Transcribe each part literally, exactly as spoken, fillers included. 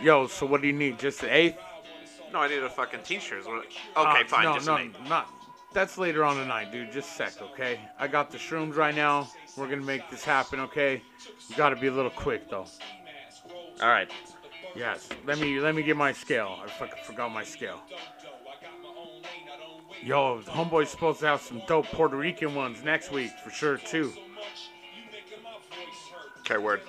Yo, so what do you need? Just an eighth? No, I need a fucking t-shirt. Okay, oh, fine. No, just no, an eighth. Not, that's later on tonight, dude. Just sec, okay? I got the shrooms right now. We're going to make this happen, okay? You got to be a little quick, though. All right. Yes. Let me let me get my scale. I fucking forgot my scale. Yo, homeboy's supposed to have some dope Puerto Rican ones next week for sure, too. Okay, word.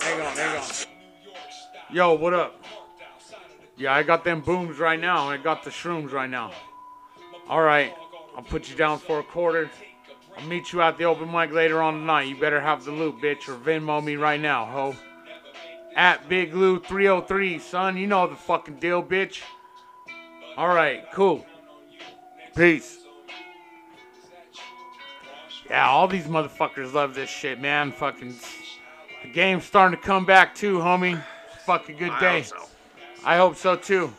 Hang on, hang on. Yo, what up? Yeah, I got them booms right now. I got the shrooms right now. All right. I'll put you down for a quarter. I'll meet you at the open mic later on tonight. You better have the loot, bitch, or Venmo me right now, ho. At Big Lou three oh three, son. You know the fucking deal, bitch. All right, cool. Peace. Yeah, all these motherfuckers love this shit, man. Fucking the game's starting to come back too, homie. Fucking good day. I hope so. I hope so too.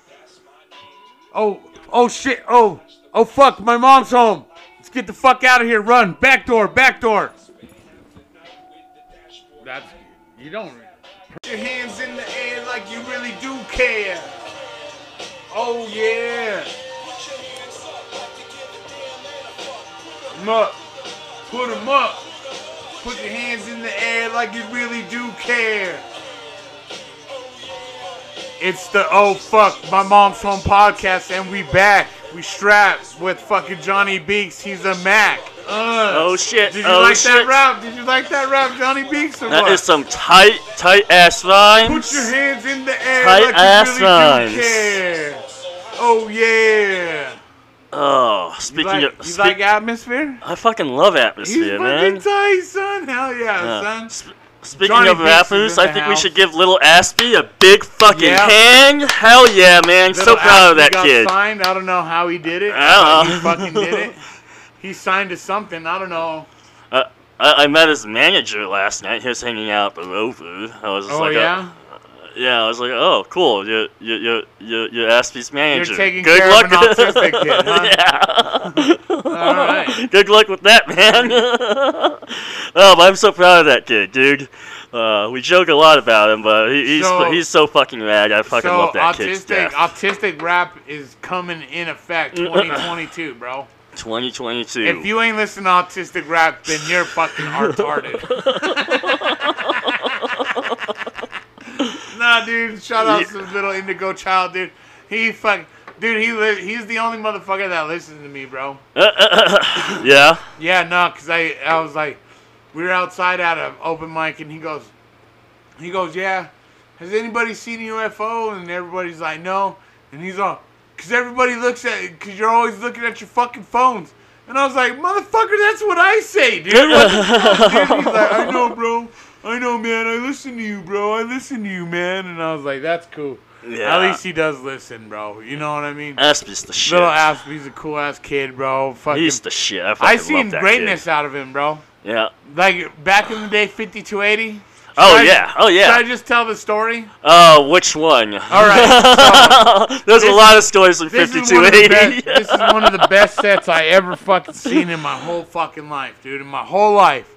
Oh, oh shit. Oh, oh fuck. My mom's home. Let's get the fuck out of here. Run. Back door. Back door. That's you don't. Put your hands in the air like you really do care. Oh, yeah. Put them up. Put them up. Put your hands in the air like you really do care. It's the Oh Fuck, My Mom's Home podcast, and we back. We strapped with fucking Johnny Beaks. He's a Mac. Uh, oh shit! Did you oh, like shit. that rap? Did you like that rap, Johnny Beaks? Or that what? Is some tight, tight ass rhymes. Put your hands in the air, tight like ass you really do care. Oh yeah. Oh, speaking you like, of, you spe- like Atmosphere? I fucking love Atmosphere, He's man. He's fucking tight, son. Hell yeah, yeah. son. Sp- speaking Johnny of Beaks rappers, I think house. we should give Little Aspy a big fucking yeah. hang. Hell yeah, man! Little so proud Aspy of that got kid. Signed. I don't know how he did it. I don't know. He fucking did it. He signed to something, I don't know. Uh, I, I met his manager last night. He was hanging out at the Rover. I was just oh, like, yeah? Uh, yeah, I was like, oh, cool. You're, you're, you're, you're Aspie's manager. You're taking Good care luck. of an autistic kid, huh? Yeah. All right. Good luck with that, man. Oh, but I'm so proud of that kid, dude. Uh, we joke a lot about him, but he, he's so, he's so fucking rad. I fucking so love that autistic, kid. So autistic rap is coming in effect twenty twenty-two, bro. twenty twenty-two. If you ain't listening to autistic rap, then you're fucking retarded. Nah, dude. Shout out yeah. to this little indigo child, dude. He fucking... Dude, he li- he's the only motherfucker that listens to me, bro. Uh, uh, uh, yeah? Yeah, no, because I, I was like... We were outside at an open mic, and he goes... He goes, yeah, has anybody seen a U F O? And everybody's like, no. And he's all... Because everybody looks at it, because you're always looking at your fucking phones. And I was like, motherfucker, that's what I say, dude. What the fuck, dude? He's like, I know, bro. I know, man. I listen to you, bro. I listen to you, man. And I was like, that's cool. Yeah. At least he does listen, bro. You know what I mean? Aspie's the shit. Little Aspie's a cool-ass kid, bro. Fucking, he's the shit. I fucking I seen love that greatness kid. out of him, bro. Yeah. Like, back in the day, fifty-two eighty. Should oh, I, yeah. Oh, yeah. Should I just tell the story? Oh, uh, which one? All right. So, there's a lot of stories in fifty-two eighty. This, this is one of the best sets I ever fucking seen in my whole fucking life, dude. In my whole life.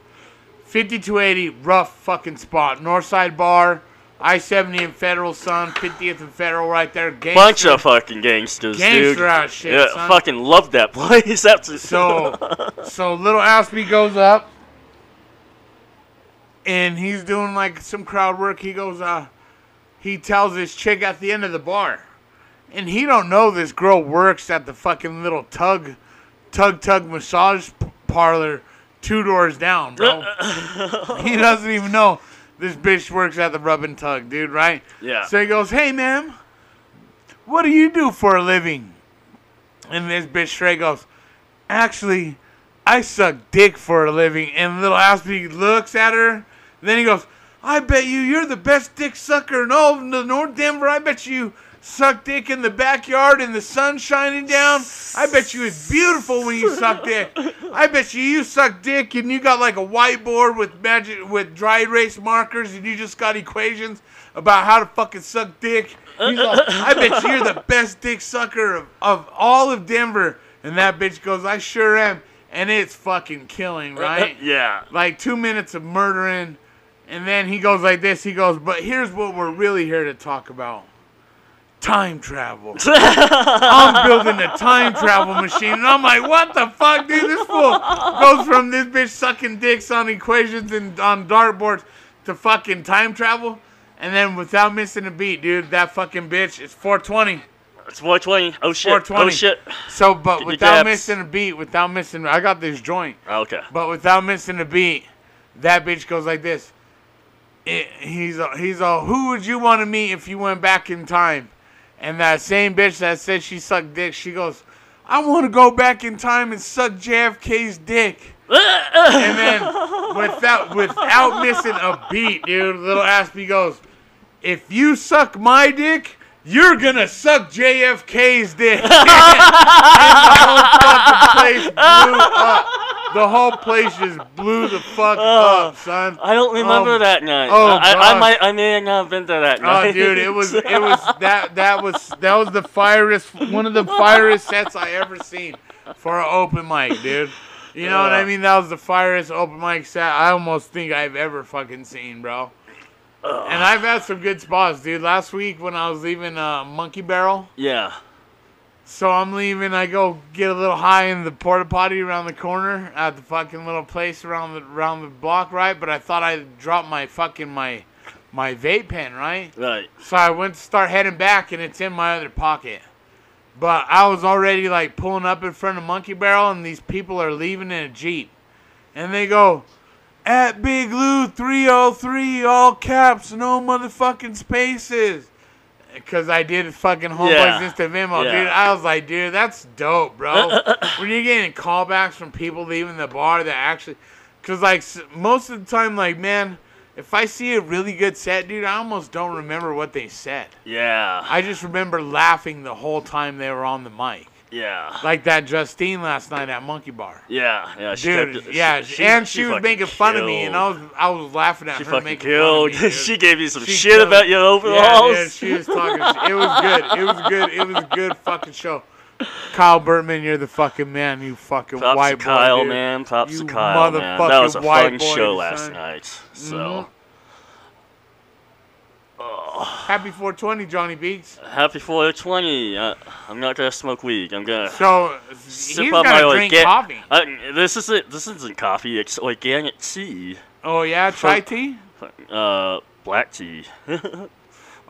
fifty-two eighty, rough fucking spot. Northside Bar, I seventy and Federal, son. fiftieth and Federal right there. Gangster, Bunch of fucking gangsters, gangster dude. Gangster ass shit, yeah, son. Fucking love that place. That's so, so Little Aspy goes up. And he's doing, like, some crowd work. He goes, uh, he tells this chick at the end of the bar. And he don't know this girl works at the fucking little tug, tug, tug massage parlor two doors down, bro. He doesn't even know this bitch works at the rub and tug, dude, right? Yeah. So he goes, hey, ma'am, what do you do for a living? And this bitch straight goes, actually, I suck dick for a living. And Little Aspy looks at her. Then he goes, I bet you you're the best dick sucker in all of the North Denver. I bet you suck dick in the backyard and the sun shining down. I bet you it's beautiful when you suck dick. I bet you you suck dick and you got like a whiteboard with magic with dry erase markers and you just got equations about how to fucking suck dick. He's like, I bet you're the best dick sucker of, of all of Denver. And that bitch goes, I sure am. and it's fucking killing, right? Yeah. Like two minutes of murdering, and then he goes like this. He goes, but here's what we're really here to talk about. Time travel. I'm building a time travel machine. And I'm like, what the fuck, dude? This fool goes from this bitch sucking dicks on equations and on dartboards to fucking time travel. And then without missing a beat, dude, that fucking bitch, it's four twenty. It's four twenty. Oh, shit. four twenty. Oh, shit. So, but Get without missing a beat, without missing, I got this joint. Oh, okay. But without missing a beat, that bitch goes like this. It, he's all, he's all, who would you want to meet if you went back in time? And that same bitch that said she sucked dick, she goes, I want to go back in time and suck J F K's dick. And then without without missing a beat, dude, Little Aspy goes, if you suck my dick, you're going to suck J F K's dick. And the whole fucking place blew up. The whole place just blew the fuck oh, up, son. I don't remember um, that night. Oh, I, I, I might, I may not have been there that night. Oh, dude, it was, it was that, that was, that was the fieriest, one of the fieriest sets I ever seen for an open mic, dude. You know uh, what I mean? That was the fieriest open mic set I almost think I've ever fucking seen, bro. Uh, and I've had some good spots, dude. Last week when I was leaving uh, Monkey Barrel. Yeah. So I'm leaving, I go get a little high in the porta potty around the corner at the fucking little place around the around the block, right? But I thought I dropped my fucking my my vape pen, right? Right. So I went to start heading back and it's in my other pocket. But I was already like pulling up in front of Monkey Barrel and these people are leaving in a Jeep. And they go, at Big Lou three oh three, all caps, no motherfucking spaces. Because I did fucking Homeboys yeah. Insta Venmo, yeah. dude. I was like, dude, that's dope, bro. When you're getting callbacks from people leaving the bar that actually... Because, like, most of the time, like, man, if I see a really good set, dude, I almost don't remember what they said. Yeah. I just remember laughing the whole time they were on the mic. Yeah. Like that Justine last night at Monkey Bar. Yeah. yeah she dude, kept, yeah. She, and she, she was making fun killed. of me, and I was I was laughing at she her making killed. fun of me. She gave you some she shit killed. about your overalls. Yeah, dude, she was talking shit. It was good. It was good. It was a good fucking show. Kyle Bertman, you're the fucking man, you fucking Pops white boy. Kyle, dude. man. Pops you to Kyle, man. That was a fun boy, show last son. night. So. Mm-hmm. Happy four twenty, Johnny Beaks. Happy four twenty. Uh, I'm not gonna smoke weed. I'm gonna so sip up my drink organ- coffee. Uh, this isn't this isn't coffee. It's organic tea. Oh yeah, chai tea. Uh, black tea. Masala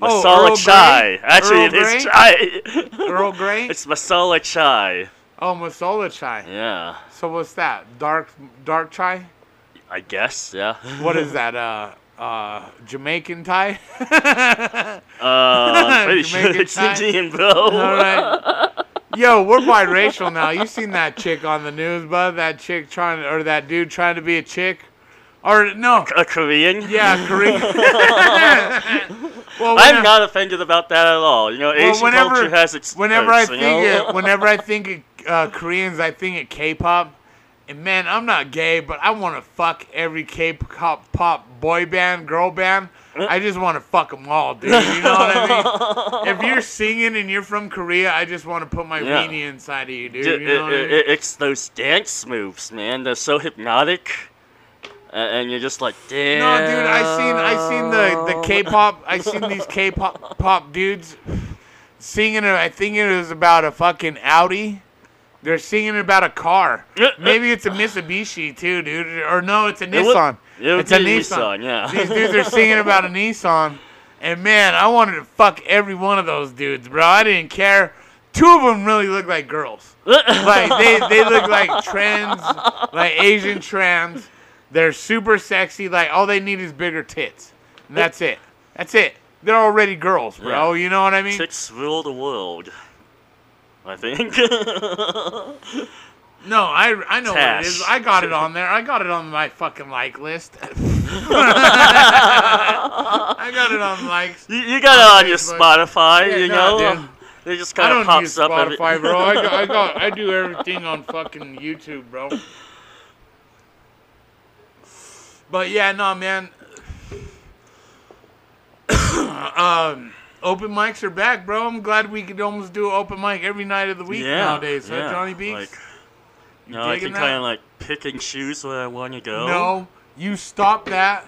oh, chai. Grey? Actually, Earl it Grey? is chai. Earl Grey. It's masala chai. Oh, masala chai. Yeah. So what's that? Dark dark chai. I guess. Yeah. What is that? Uh. Uh, Jamaican Thai? uh, I'm pretty Jamaican sure it's Thai. Indian, bro. All right. Yo, we're biracial now. You seen that chick on the news, bud? That chick trying to, or that dude trying to be a chick? Or, no. A, a Korean? Yeah, a Korean. well, I'm I, not offended about that at all. You know, well, Asian whenever, culture has its whenever parts, I think you know? it, Whenever I think of uh, Koreans, I think of K-pop. And, man, I'm not gay, but I want to fuck every K-pop pop boy band, girl band. I just want to fuck them all, dude. You know what I mean? If you're singing and you're from Korea, I just want to put my yeah. weenie inside of you, dude. dude you know it, what it, I mean? It's those dance moves, man. They're so hypnotic. Uh, and you're just like, damn. No, dude, I seen, I seen the, the K-pop. I seen these K-pop pop dudes singing. I think it was about a fucking Audi. They're singing about a car. Maybe it's a Mitsubishi, too, dude. Or no, it's a Nissan. It would, it would it's a Nissan. Nissan, yeah. These dudes are singing about a Nissan. And, man, I wanted to fuck every one of those dudes, bro. I didn't care. Two of them really look like girls. Like, they, they look like trans, like Asian trans. They're super sexy. Like, all they need is bigger tits. And that's it. That's it. They're already girls, bro. Yeah. You know what I mean? Tits rule the world. I think. no, I I know Tash. what it is. I got it on there. I got it on my fucking like list. I got it on likes. You, you got on it on your Spotify, yeah, you no, know? Dude. They just kind of pops up. I don't use Spotify, every- bro. I, got, I, got, I do everything on fucking YouTube, bro. But yeah, no, man. um... Open mics are back, bro. I'm glad we could almost do an open mic every night of the week yeah, nowadays, yeah. huh, Johnny Beaks? Like, No, I can kind of like pick and choose where I want to go. No, you stop that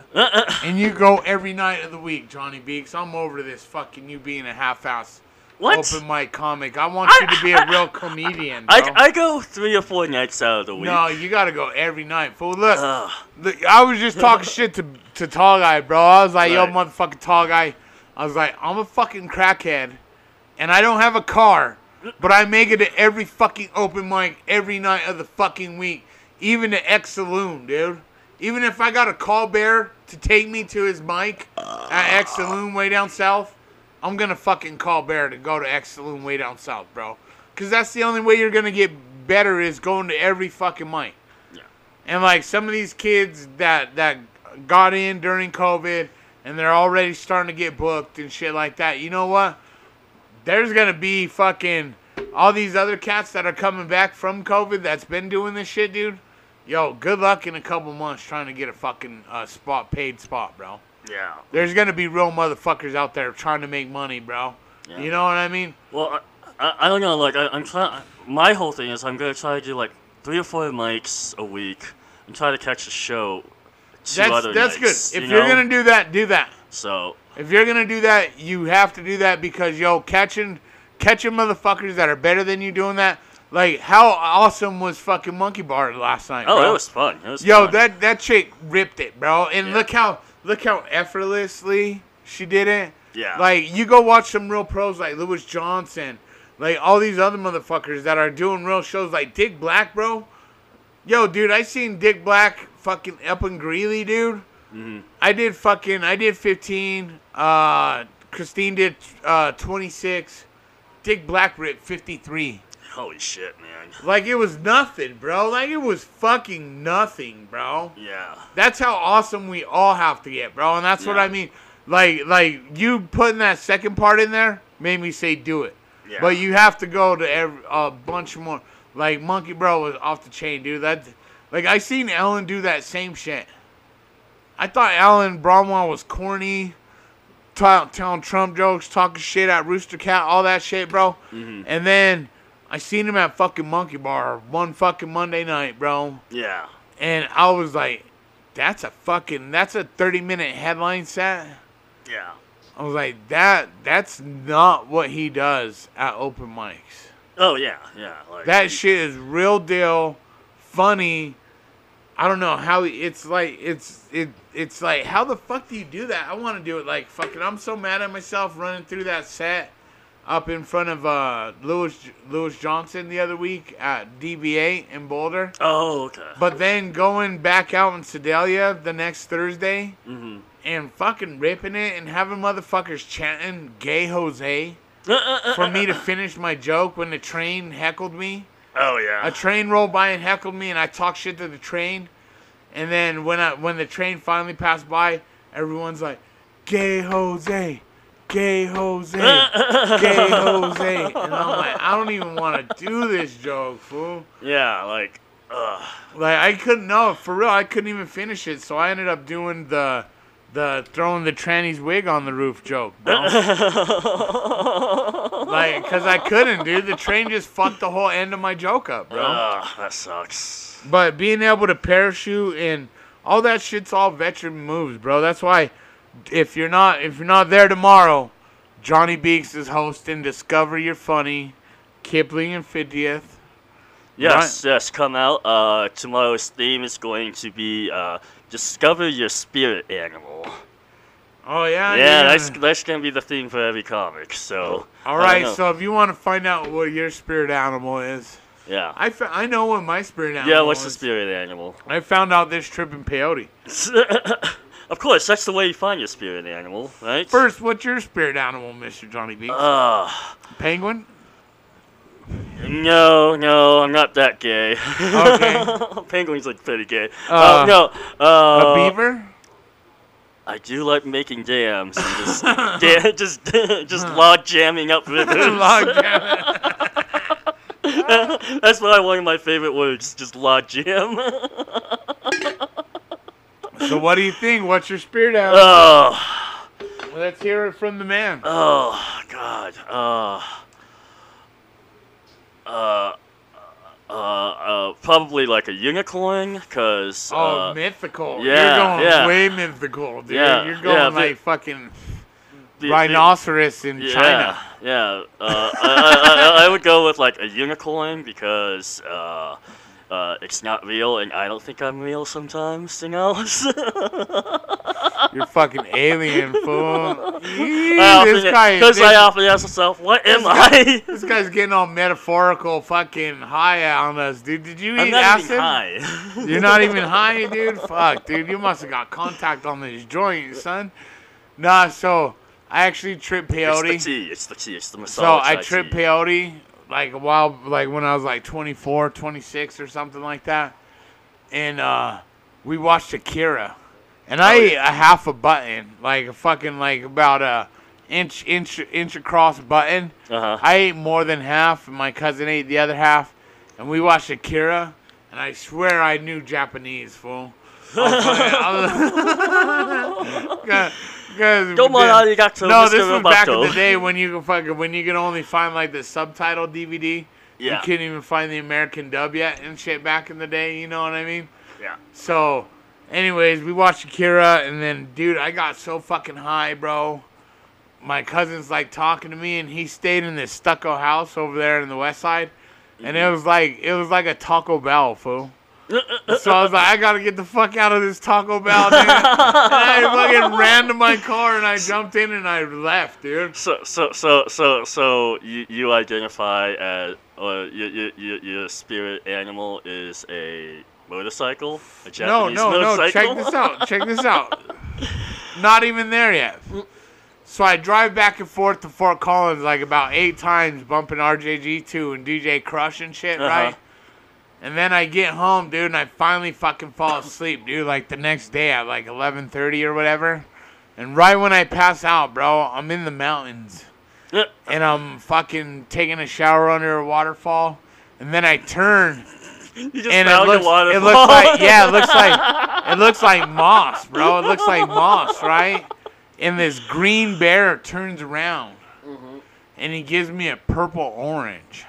and you go every night of the week, Johnny Beaks. I'm over this fucking you being a half-ass what? Open mic comic. I want I, you to be a real comedian. Bro. I, I go three or four nights out of the week. No, you got to go every night, fool. Look, uh. look, I was just talking shit to, to Tall Guy, bro. I was like, right. yo, motherfucking Tall Guy. I was like, I'm a fucking crackhead and I don't have a car. But I make it to every fucking open mic every night of the fucking week. Even to X Saloon, dude. Even if I got a call bear to take me to his mic uh, at X Saloon way down south, I'm going to fucking call bear to go to X Saloon way down south, bro. Because that's the only way you're going to get better is going to every fucking mic. Yeah. And, like, some of these kids that, that got in during COVID and they're already starting to get booked and shit like that, you know what? There's going to be fucking all these other cats that are coming back from COVID that's been doing this shit, dude. Yo, good luck in a couple months trying to get a fucking uh, spot, paid spot, bro. Yeah. There's going to be real motherfuckers out there trying to make money, bro. Yeah. You know what I mean? Well, I, I don't know. Like, I, I'm trying. My whole thing is I'm going to try to do, like, three or four mics a week and try to catch a show two that's, other That's nights, good. If you you're going to do that, do that. So... If you're going to do that, you have to do that because, yo, catching catching motherfuckers that are better than you doing that. Like, how awesome was fucking Monkey Barrel last night, bro? Oh, it was fun. It was yo, fun. that that chick ripped it, bro. And yeah. look how look how effortlessly she did it. Yeah. Like, you go watch some real pros like Lewis Johnson, like all these other motherfuckers that are doing real shows like Dick Black, bro. Yo, dude, I seen Dick Black fucking up in Greeley, dude. Mm-hmm. I did fucking, I did fifteen, uh, Christine did uh, twenty-six, Dick Black ripped fifty-three. Holy shit, man. Like, it was nothing, bro. Like, it was fucking nothing, bro. Yeah. That's how awesome we all have to get, bro, and that's yeah. what I mean. Like, like you putting that second part in there made me say do it. Yeah. But you have to go to every, a bunch more. Like, Monkey Bro was off the chain, dude. That, like, I seen Ellen do that same shit. I thought Ellen Bromwell was corny, t- telling Trump jokes, talking shit at Rooster Cat, all that shit, bro. Mm-hmm. And then I seen him at fucking Monkey Bar one fucking Monday night, bro. Yeah. And I was like, that's a fucking, that's a thirty-minute headline set. Yeah. I was like, that that's not what he does at open mics. Oh, yeah, yeah. Like, that he- shit is real deal, funny. I don't know how it's like it's it it's like how the fuck do you do that? I want to do it like fucking. I'm so mad at myself running through that set up in front of uh Lewis Lewis Johnson the other week at D B A in Boulder. Oh, okay. But then going back out in Sedalia the next Thursday mm-hmm. and fucking ripping it and having motherfuckers chanting "Gay Jose" for me to finish my joke when the train heckled me. Oh, yeah. A train rolled by and heckled me, and I talked shit to the train. And then when I when the train finally passed by, everyone's like, "Gay Jose, Gay Jose, Gay Jose." And I'm like, I don't even want to do this joke, fool. Yeah, like, ugh. Like, I couldn't, no, for real, I couldn't even finish it. So I ended up doing the the throwing the tranny's wig on the roof joke, bro. Like, because I couldn't, dude. The train just fucked the whole end of my joke up, bro. Oh, that sucks. But being able to parachute and all that shit's all veteran moves, bro. That's why if you're not if you're not there tomorrow, Johnny Beaks is hosting Discover You're Funny, Kipling and fiftieth. Yes, right? yes, come out. Uh, tomorrow's theme is going to be uh, Discover Your Spirit Animal. Oh, yeah? Yeah, that's, that's going to be the theme for every comic, so... All right, so if you want to find out what your spirit animal is... Yeah. I, fa- I know what my spirit animal is. Yeah, what's is. the spirit animal? I found out this trip in peyote. Of course, that's the way you find your spirit animal, right? First, what's your spirit animal, Mister Johnny Beats? Uh, Penguin? No, no, I'm not that gay. Okay. Penguins look pretty gay. Uh, uh, no, uh... A beaver? I do like making dams and just da- just just log jamming up rivers. Log jamming. That's probably one of my favorite words, just log jam. So what do you think? What's your spirit animal? Oh. Well, let's hear it from the man. Oh God. Uh. Uh. Uh. uh probably like a Unicorn, because... Oh, uh, mythical. Yeah, You're going yeah. way mythical, dude. Yeah, You're going yeah, like the, fucking the, rhinoceros the, in yeah, China. Yeah, uh, I, I, I would go with like a Unicorn, because... Uh, Uh, it's not real, and I don't think I'm real sometimes, you know? You're fucking alien, fool. Because I, often, I often ask myself, what am I? This guy's getting all metaphorical fucking high on us, dude. Did you I'm eat acid? I'm not even high. You're not even high, dude? Fuck, dude. You must have got contact on this joint, son. Nah, so I actually tripped peyote. It's the tea. It's the tea. It's the massage. So I, I tripped tea. peyote. Like a while, like when I was like twenty-four, twenty-six or something like that. And uh, we watched Akira. And I oh, ate yeah. a half a button, like a fucking, like about a inch, inch, inch across button. Uh-huh. I ate more than half, and my cousin ate the other half. And we watched Akira, and I swear I knew Japanese, fool. Oh, Don't mind you got to No, this was back in the day when you can fucking when you can only find like the subtitle D V D. Yeah. You couldn't even find the American dub yet and shit back in the day, you know what I mean? Yeah. So anyways, we watched Akira, and then dude, I got so fucking high, bro. My cousin's like talking to me, and he stayed in this stucco house over there in the west side. Mm-hmm. And it was like it was like a Taco Bell, fool. So I was like, I gotta get the fuck out of this Taco Bell, dude. And I fucking ran to my car, and I jumped in, and I left, dude. So, so, so, so, so you, you identify as, or your your your spirit animal is a motorcycle, a Japanese no, no, motorcycle. No, no, no. Check this out. Check this out. Not even there yet. So I drive back and forth to Fort Collins like about eight times, bumping R J G two and D J Crush and shit, uh-huh. right? And then I get home, dude, and I finally fucking fall asleep, dude, like the next day at like eleven thirty or whatever. And right when I pass out, bro, I'm in the mountains. And I'm fucking taking a shower under a waterfall. And then I turn. You just and found it looks, a waterfall. It looks like, yeah, it looks like, it looks like moss, bro. It looks like moss, right? And this green bear turns around. Mm-hmm. And he gives me a purple orange.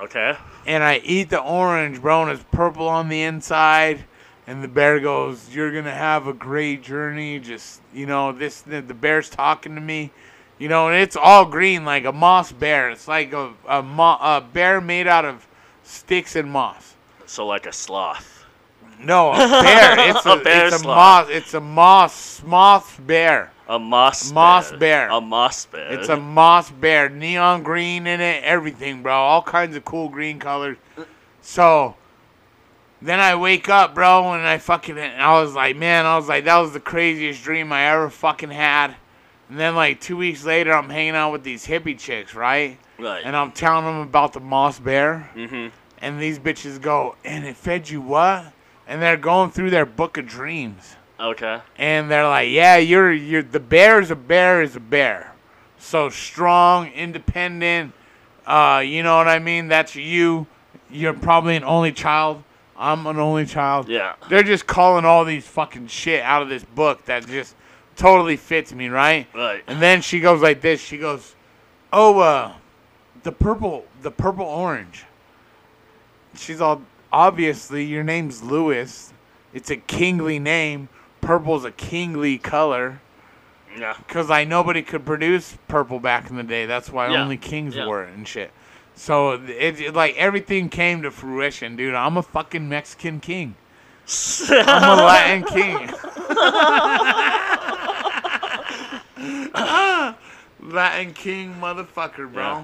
Okay. And I eat the orange, bro, and it's purple on the inside. And the bear goes, "You're going to have a great journey. Just, you know, this." The bear's talking to me. You know, and it's all green, like a moss bear. It's like a, a, mo- a bear made out of sticks and moss. So like a sloth. No, a bear. It's a, a bear it's sloth. A moss, it's a moss, moss bear. A moss, moss bear. bear. A moss bear. It's a moss bear. Neon green in it. Everything, bro. All kinds of cool green colors. So then I wake up, bro, and I fucking, and I was like, man, I was like, that was the craziest dream I ever fucking had. And then like two weeks later, I'm hanging out with these hippie chicks, right? Right. And I'm telling them about the moss bear. Mm-hmm. And these bitches go, "And it fed you what?" And they're going through their book of dreams. Okay. And they're like, "Yeah, you're you're the bear is a bear is a bear. So strong, independent, uh, you know what I mean? That's you. You're probably an only child. I'm an only child." Yeah. They're just calling all these fucking shit out of this book that just totally fits me, right? Right. And then she goes like this, she goes, "Oh, uh, the purple the purple orange." She's all, "Obviously your name's Lewis. It's a kingly name. Purple's a kingly color." Yeah. Because like nobody could produce purple back in the day. That's why yeah. only kings yeah. wore it and shit. So it, it like everything came to fruition, dude. I'm a fucking Mexican king. I'm a Latin king. Latin king, motherfucker, bro. Yeah.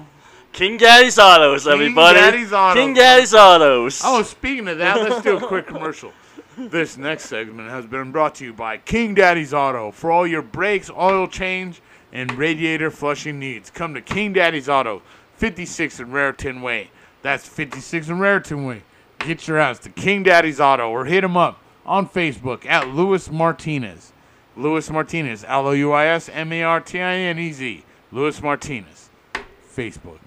King Daddy's Autos, everybody. King Daddy's Autos. King Daddy's Autos. Oh, speaking of that, let's do a quick commercial. This next segment has been brought to you by King Daddy's Auto. For all your brakes, oil change, and radiator flushing needs, come to King Daddy's Auto, fifty-six and Raritan Way. That's fifty-six and Raritan Way. Get your ass to King Daddy's Auto or hit him up on Facebook at Lewis Martinez. Lewis Martinez, L O U I S M A R T I N E Z. Lewis Martinez, Facebook.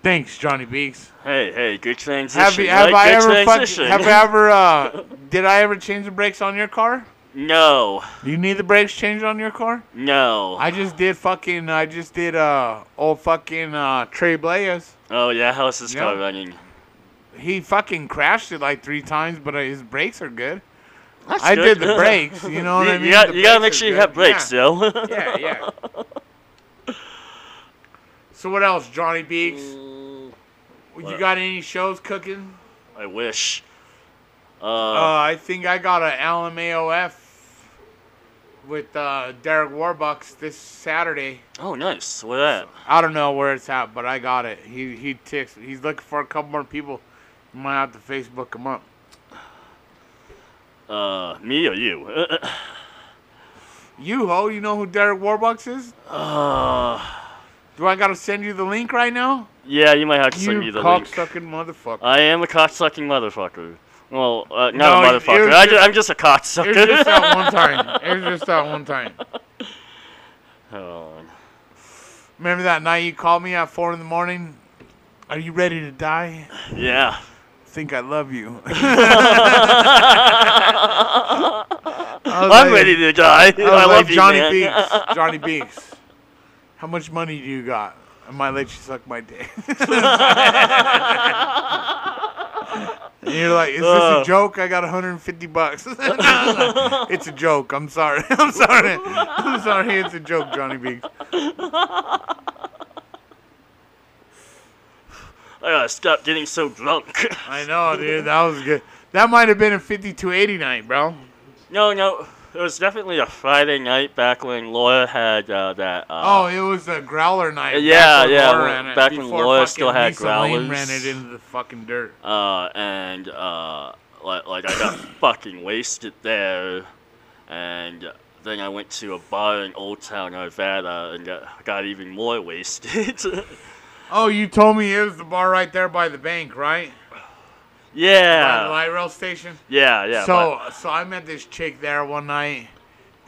Thanks, Johnny Beaks. Hey, hey, good transition. Have, you, have like, I good ever transition. Fuck, have I ever, uh, did I ever change the brakes on your car? No. You need the brakes changed on your car? No. I just did fucking, I just did, uh, old fucking, uh, Trey Bleyas. Oh, yeah, how's this yep. car running? he fucking crashed it like three times, but his brakes are good. That's I good. did the brakes, you know what you, I mean? You, got, you gotta make sure you good. have brakes, yeah. yo. yeah, yeah. So what else, Johnny Beaks? Mm, what? You got any shows cooking? I wish. Uh, uh, I think I got an L M A O F with uh, Derek Warbucks this Saturday. Oh, nice. Where that? I don't know where it's at, but I got it. He he ticks. He's looking for a couple more people. You might have to Facebook him up. Uh, me or you? You, ho. You know who Derek Warbucks is? Uh, Do I got to send you the link right now? Yeah, you might have to you send me the link. You cock-sucking motherfucker. I am a cock-sucking motherfucker. Well, uh, not no, a motherfucker. Just, I just, I'm just a cocksucker. It was just that one time. It was just that one time. Oh. Remember that night you called me at four in the morning? Are you ready to die? Yeah. I think I love you. I I'm like, ready to die. I, I like love Johnny you, man. Beaks. Johnny Beaks. How much money do you got? I might let you suck my dick. And you're like, is uh, this a joke? I got one hundred fifty bucks. Like, it's a joke. I'm sorry. I'm sorry. I'm sorry. It's a joke, Johnny Beaks. I gotta stop getting so drunk. I know, dude. That was good. That might have been a fifty-two eighty night, bro. No, no. It was definitely a Friday night back when Laura had uh, that. Uh, oh, it was a growler night. Uh, yeah, back yeah. Laura ran it back when Laura still had Lisa growlers. Lane ran it into the fucking dirt. Uh, and uh, like, like I got fucking wasted there, and then I went to a bar in Old Town, Nevada, and got, got even more wasted. Oh, you told me it was the bar right there by the bank, right? Yeah. By the light rail station? Yeah, yeah. So but. so I met this chick there one night,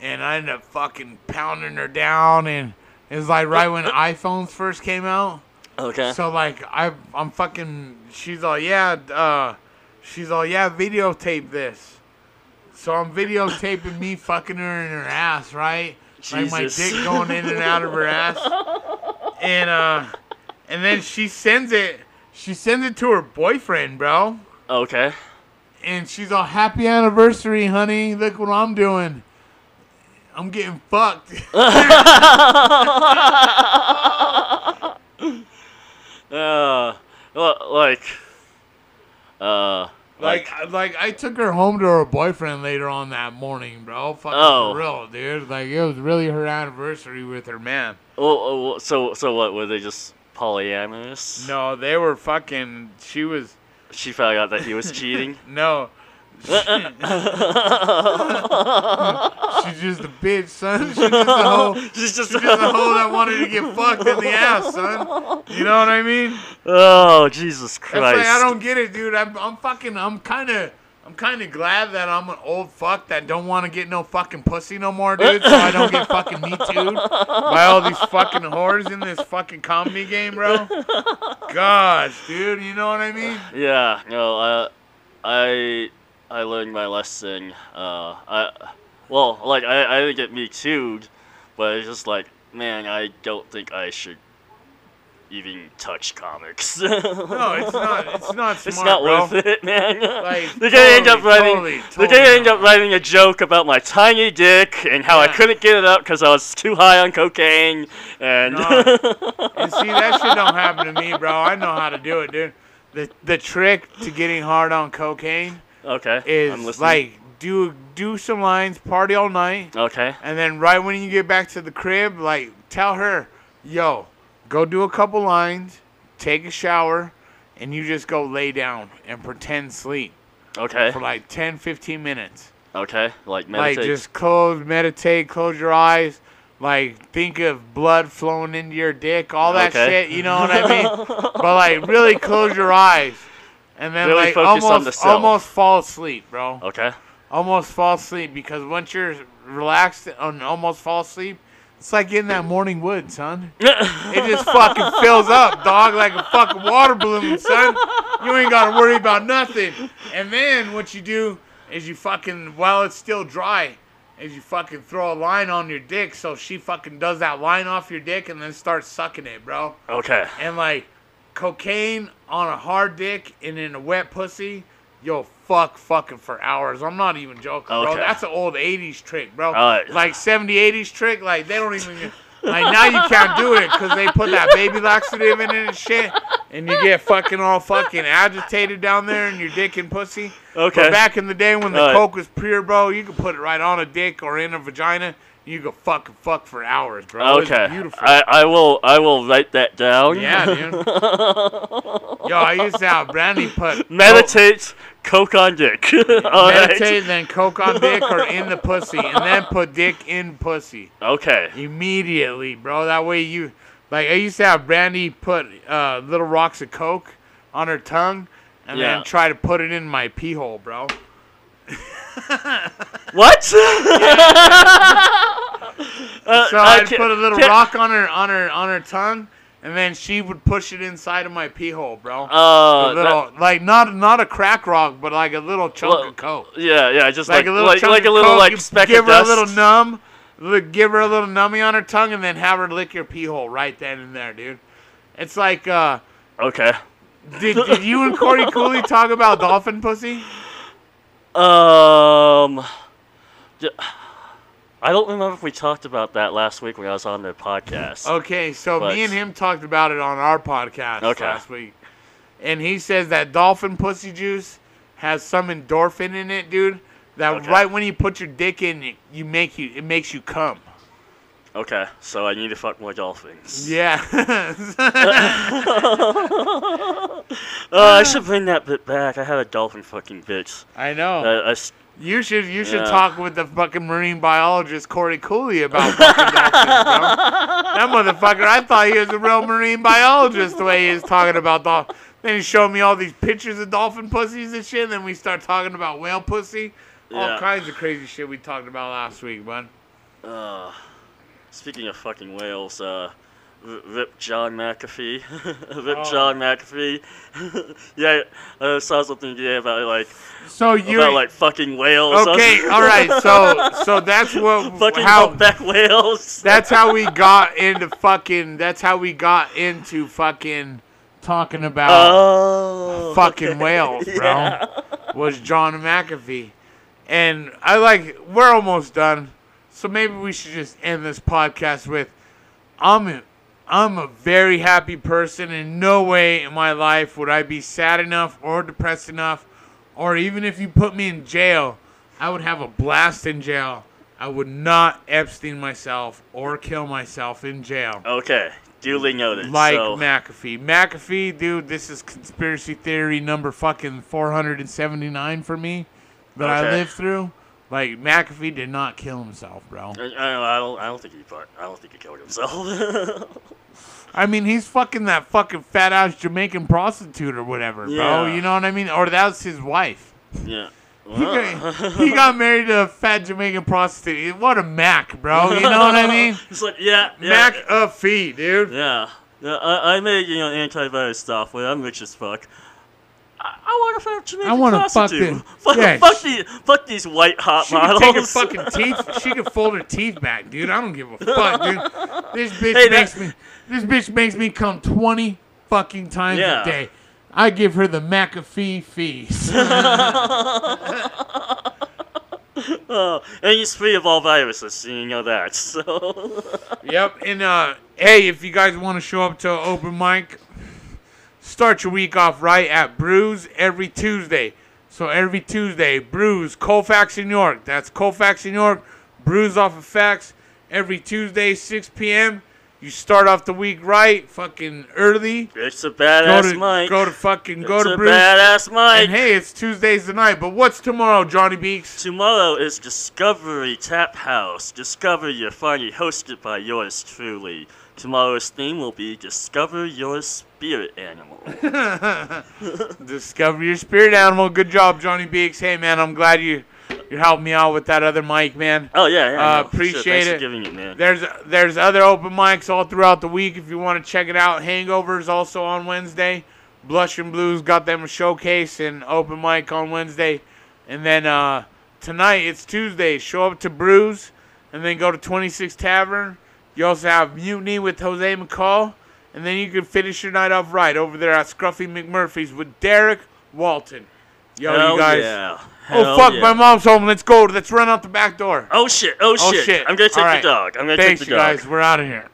and I ended up fucking pounding her down, and it was like right when iPhones first came out. Okay. So, like, I, I'm fucking, she's all, yeah, uh, she's all, yeah, videotape this. So I'm videotaping me fucking her in her ass, right? Jesus. Like my dick going in and out of her ass. And, uh, and then she sends it, she sends it to her boyfriend, bro. Okay. And she's all, happy anniversary, honey. Look what I'm doing. I'm getting fucked. uh, like, uh, like, like, like, I took her home to her boyfriend later on that morning, bro. Fucking oh. for real, dude. Like, it was really her anniversary with her man. Oh, oh so, so what? Were they just polyamorous? No, they were fucking. She was. She found out that he was cheating? No. She, she's just a bitch, son. She's just a hoe. She's just, she's a, just a hoe that wanted to get fucked in the ass, son. You know what I mean? Oh, Jesus Christ! It's like, I don't get it, dude. I'm, I'm fucking. I'm kind of. I'm kind of glad that I'm an old fuck that don't want to get no fucking pussy no more, dude, so I don't get fucking me too'd by all these fucking whores in this fucking comedy game, bro. Gosh, dude, you know what I mean? Yeah, no, uh, I I learned my lesson. Uh, I Well, like, I, I didn't get me too'd, but it's just like, man, I don't think I should even touch comics. No, it's not. It's not smart. It's not bro. worth it, man. Like, they're gonna totally, end up writing. Totally, totally they're gonna end up writing a joke about my tiny dick and how yeah. I couldn't get it up because I was too high on cocaine. And no. And see, that shit don't happen to me, bro. I know how to do it, dude. The the trick to getting hard on cocaine. Okay. Is I'm listening. like do do some lines, party all night. Okay. And then right when you get back to the crib, like tell her, yo, go do a couple lines, take a shower, and you just go lay down and pretend sleep. Okay. For like ten, fifteen minutes. Okay. Like meditate. Like just close, meditate, close your eyes. Like think of blood flowing into your dick, all that okay. shit. You know what I mean? But like really close your eyes. And then really like focus almost, on the self. almost fall asleep, bro. Okay. Almost fall asleep because once you're relaxed and almost fall asleep, it's like in that morning wood, son. It just fucking fills up, dog, like a fucking water balloon, son. You ain't got to worry about nothing. And then what you do is you fucking, while it's still dry, is you fucking throw a line on your dick so she fucking does that line off your dick and then starts sucking it, bro. Okay. And, like, cocaine on a hard dick and in a wet pussy, you'll fuck fucking for hours. I'm not even joking, okay. bro. That's an old eighties trick, bro. Uh, like seventies, eighties trick. Like, they don't even... Like, now you can't do it because they put that baby laxative in it and shit, and you get fucking all fucking agitated down there and your dick and pussy. Okay. But back in the day when the uh, coke was pure, bro, you could put it right on a dick or in a vagina, and you could fucking fuck for hours, bro. Okay. It's beautiful. I, I will I will write that down. Yeah, dude. Yo, I used to have Brandy put... Meditate, coke, coke on dick. all Meditate, right. then coke on dick or in the pussy, and then put dick in pussy. Okay. Immediately, bro. That way you... Like, I used to have Brandy put uh, little rocks of coke on her tongue and yeah. then try to put it in my pee hole, bro. What? Yeah, uh, so I'd can, put a little can, rock on her on her on her tongue, and then she would push it inside of my pee hole, bro. Oh, uh, like not not a crack rock, but like a little chunk well, of coke. Yeah, yeah, just like, like a little like, like a little coke, like speck give of her dust. a little numb. Give her a little nummy on her tongue, and then have her lick your pee hole right then and there, dude. It's like, uh... Okay. Did, did you and Corey Cooley talk about dolphin pussy? Um... I don't remember if we talked about that last week when I was on the podcast. Okay, so but... me and him talked about it on our podcast okay. last week. And he says that dolphin pussy juice has some endorphin in it, dude. That okay. right when you put your dick in, it, you make you it makes you cum. Okay, so I need to fuck more dolphins. Yeah. oh, I should bring that bit back. I had a dolphin fucking bitch. I know. Uh, I, you should you should yeah. talk with the fucking marine biologist Corey Cooley about fucking dolphins, bro. That motherfucker. I thought he was a real marine biologist the way he is talking about dolphins. Then he showed me all these pictures of dolphin pussies and shit. And then we start talking about whale pussy. All yeah. kinds of crazy shit we talked about last week, bud. Uh, speaking of fucking whales, uh, rip John McAfee. rip oh. John McAfee. yeah, I saw something today about like so you about like fucking whales. Okay, all right. So so that's what fucking how back whales. That's how we got into fucking. That's how we got into fucking. Talking about oh, fucking okay. whales, bro, yeah. was John McAfee. And I like, we're almost done, so maybe we should just end this podcast with, I'm a, I'm a very happy person. In no way in my life would I be sad enough or depressed enough, or even if you put me in jail, I would have a blast in jail. I would not Epstein myself or kill myself in jail. Okay. Duly noted. Like so. McAfee. McAfee, dude, this is conspiracy theory number fucking four hundred seventy-nine for me that okay. I lived through. Like, McAfee did not kill himself, bro. I, I, I, don't, I don't think he part, I don't think he killed himself. I mean, he's fucking that fucking fat-ass Jamaican prostitute or whatever, yeah. bro. You know what I mean? Or that was his wife. Yeah. He got, he got married to a fat Jamaican prostitute. What a Mac, bro. You know what I mean? It's like, yeah. yeah. McAfee, dude. Yeah. yeah I, I made, you know, antivirus software. I'm rich as fuck. I, I want to fuck Jamaican I wanna prostitute. Fuck, the, fuck, yeah, fuck, she, the, fuck these white hot she models. She can take her fucking teeth. She can fold her teeth back, dude. I don't give a fuck, dude. This bitch, hey, makes, me, this bitch makes me come twenty fucking times yeah. a day. I give her the McAfee fees. oh, and he's free of all viruses, you know that. So. yep, and uh, hey, if you guys want to show up to an open mic, start your week off right at Brews every Tuesday. So every Tuesday, Brews, Colfax in New York. That's Colfax in New York. Brews off of Fax every Tuesday, six p.m. You start off the week right, fucking early. It's a badass mic. Go to fucking, go to Bruce. It's a badass mic. And hey, it's Tuesdays tonight, but what's tomorrow, Johnny Beaks? Tomorrow is Discovery Tap House. Discover Your Funny, hosted by yours truly. Tomorrow's theme will be Discover Your Spirit Animal. Discover Your Spirit Animal. Good job, Johnny Beaks. Hey, man, I'm glad you... You helped me out with that other mic, man. Oh, yeah. yeah uh, no, appreciate sure. Thanks it. For giving it, man. There's, there's other open mics all throughout the week if you want to check it out. Hangover's also on Wednesday. Blush and Blues got them a showcase and open mic on Wednesday. And then uh, tonight, it's Tuesday. Show up to Brews and then go to twenty-six Tavern. You also have Mutiny with Jose McCall. And then you can finish your night off right over there at Scruffy McMurphy's with Derek Walton. Yo, Hell you guys. Yeah. Hell oh, fuck, yeah. My mom's home. Let's go. Let's run out the back door. Oh, shit. Oh, oh shit. shit. I'm going to take right. the dog. I'm going to take the dog. Thanks, you guys. We're out of here.